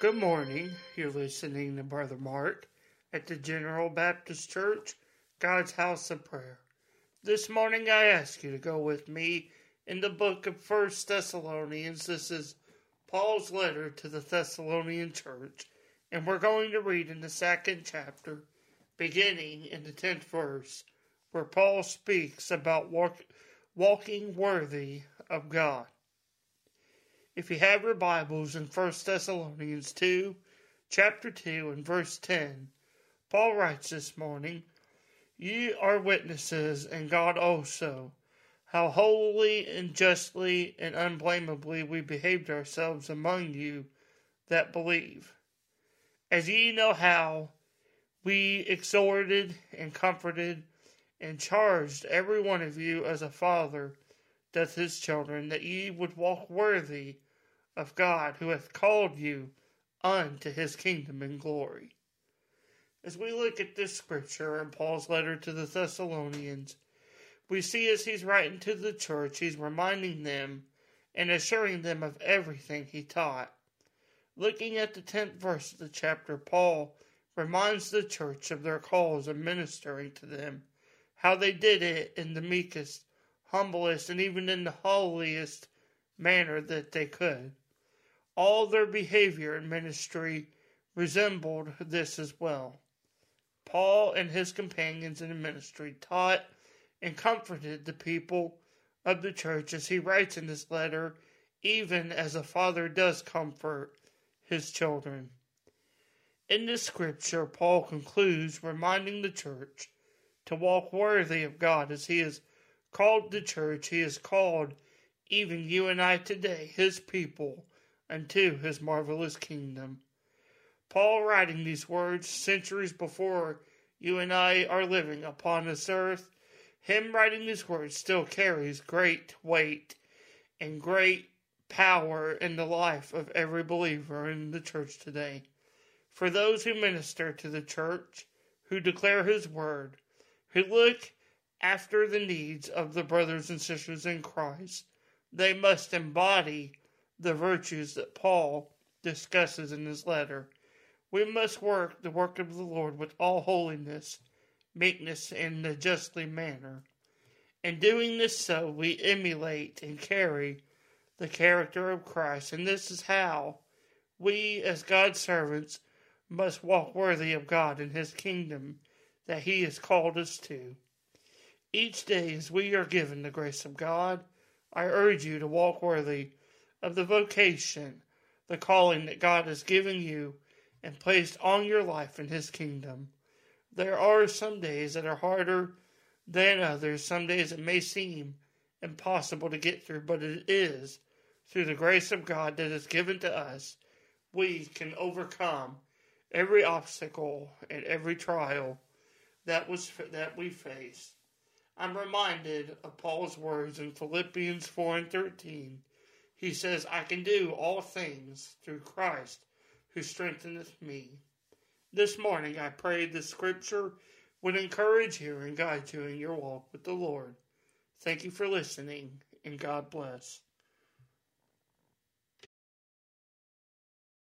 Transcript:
Good morning. You're listening to Brother Mark at the General Baptist Church, God's House of Prayer. This morning I ask you to go with me in the book of 1 Thessalonians. This is Paul's letter to the Thessalonian church, and we're going to read in the 2nd chapter, beginning in the 10th verse, where Paul speaks about walking worthy of God. If you have your Bibles in 1 Thessalonians 2, chapter 2 and verse 10, Paul writes this morning, "Ye are witnesses, and God also, how wholly and justly and unblameably we behaved ourselves among you that believe. As ye know how, we exhorted and comforted and charged every one of you as a father doth his children, that ye would walk worthy of God, who hath called you unto his kingdom and glory." As we look at this scripture in Paul's letter to the Thessalonians, we see as he's writing to the church, he's reminding them and assuring them of everything he taught. Looking at the 10th verse of the chapter, Paul reminds the church of their calls in ministering to them, how they did it in the meekest, humblest, and even in the holiest manner that they could. All their behavior in ministry resembled this as well. Paul and his companions in the ministry taught and comforted the people of the church, as he writes in this letter, even as a father does comfort his children. In this scripture, Paul concludes reminding the church to walk worthy of God, as he is called the church, he has called even you and I today, his people, unto his marvelous kingdom. Paul, writing these words centuries before you and I are living upon this earth, him writing these words still carries great weight and great power in the life of every believer in the church today. For those who minister to the church, who declare his word, who look after the needs of the brothers and sisters in Christ, they must embody the virtues that Paul discusses in his letter. We must work the work of the Lord with all holiness, meekness, and a justly manner. In doing this so, we emulate and carry the character of Christ, and this is how we, as God's servants, must walk worthy of God in his kingdom that he has called us to. Each day as we are given the grace of God, I urge you to walk worthy of the vocation, the calling that God has given you and placed on your life in his kingdom. There are some days that are harder than others. Some days it may seem impossible to get through, but it is through the grace of God that is given to us, we can overcome every obstacle and every trial that we face. I'm reminded of Paul's words in Philippians 4:13. He says, "I can do all things through Christ who strengtheneth me." This morning I pray this scripture would encourage you and guide you in your walk with the Lord. Thank you for listening, and God bless.